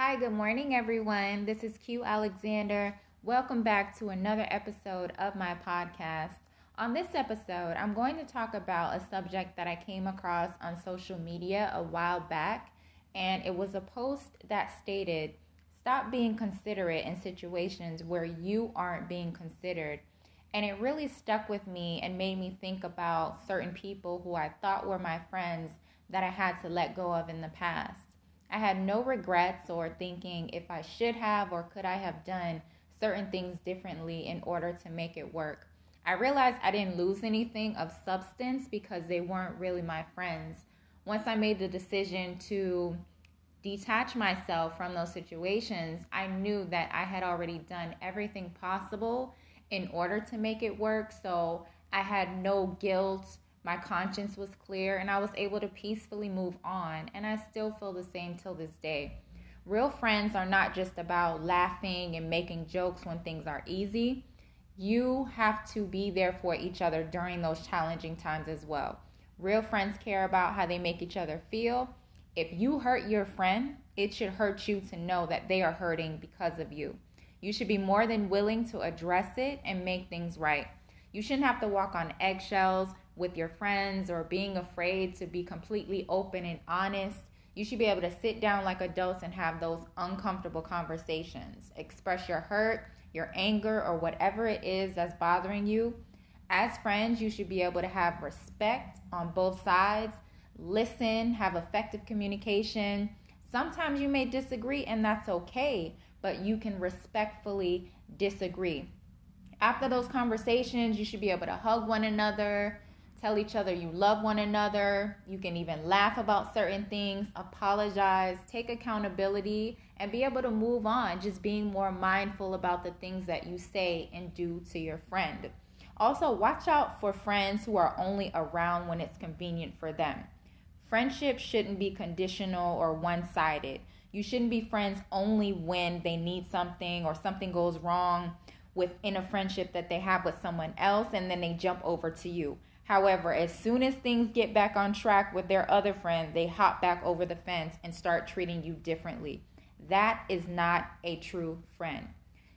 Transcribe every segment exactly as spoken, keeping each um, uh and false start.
Hi, good morning, everyone. This is Q Alexander. Welcome back to another episode of my podcast. On this episode, I'm going to talk about a subject that I came across on social media a while back, and it was a post that stated, "Stop being considerate in situations where you aren't being considered." And it really stuck with me and made me think about certain people who I thought were my friends that I had to let go of in the past. I had no regrets or thinking if I should have or could I have done certain things differently in order to make it work. I realized I didn't lose anything of substance because they weren't really my friends. Once I made the decision to detach myself from those situations, I knew that I had already done everything possible in order to make it work. So I had no guilt. My conscience was clear and I was able to peacefully move on, and I still feel the same till this day. Real friends are not just about laughing and making jokes when things are easy. You have to be there for each other during those challenging times as well. Real friends care about how they make each other feel. If you hurt your friend, it should hurt you to know that they are hurting because of you. You should be more than willing to address it and make things right. You shouldn't have to walk on eggshells with your friends or being afraid to be completely open and honest. You should be able to sit down like adults and have those uncomfortable conversations. Express your hurt, your anger, or whatever it is that's bothering you. As friends, you should be able to have respect on both sides, listen, have effective communication. Sometimes you may disagree, and that's okay, but you can respectfully disagree. After those conversations, you should be able to hug one another, tell each other you love one another. You can even laugh about certain things, apologize, take accountability, and be able to move on, just being more mindful about the things that you say and do to your friend. Also, watch out for friends who are only around when it's convenient for them. Friendship shouldn't be conditional or one-sided. You shouldn't be friends only when they need something or something goes wrong within a friendship that they have with someone else, and then they jump over to you. However, as soon as things get back on track with their other friend, they hop back over the fence and start treating you differently. That is not a true friend.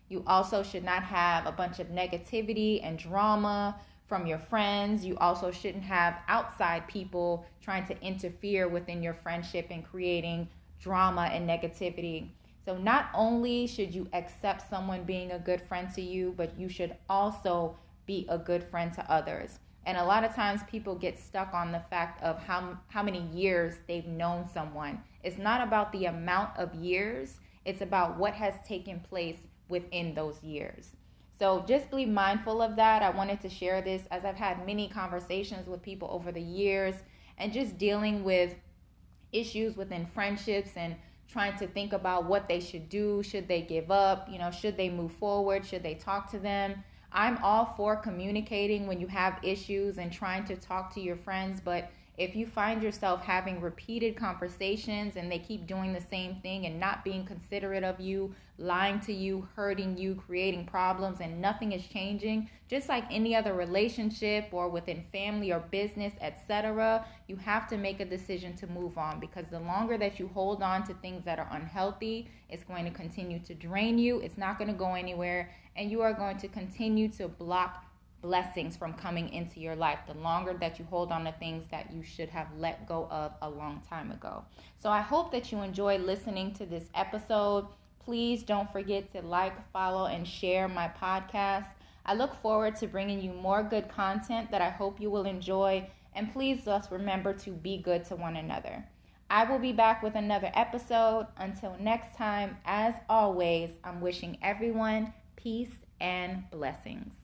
You also should not have a bunch of negativity and drama from your friends. You also shouldn't have outside people trying to interfere within your friendship and creating drama and negativity. So not only should you accept someone being a good friend to you, but you should also be a good friend to others. And a lot of times people get stuck on the fact of how how many years they've known someone. It's not about the amount of years. It's about what has taken place within those years. So just be mindful of that. I wanted to share this as I've had many conversations with people over the years and just dealing with issues within friendships and trying to think about what they should do. Should they give up? You know, should they move forward? Should they talk to them? I'm all for communicating when you have issues and trying to talk to your friends, but if you find yourself having repeated conversations and they keep doing the same thing and not being considerate of you, lying to you, hurting you, creating problems, and nothing is changing, just like any other relationship or within family or business, et cetera, you have to make a decision to move on, because the longer that you hold on to things that are unhealthy, it's going to continue to drain you. It's not going to go anywhere, and you are going to continue to block blessings from coming into your life the longer that you hold on to things that you should have let go of a long time ago. So I hope that you enjoy listening to this episode. Please don't forget to like, follow, and share my podcast. I look forward to bringing you more good content that I hope you will enjoy. And please just remember to be good to one another. I will be back with another episode. Until next time, as always, I'm wishing everyone peace and blessings.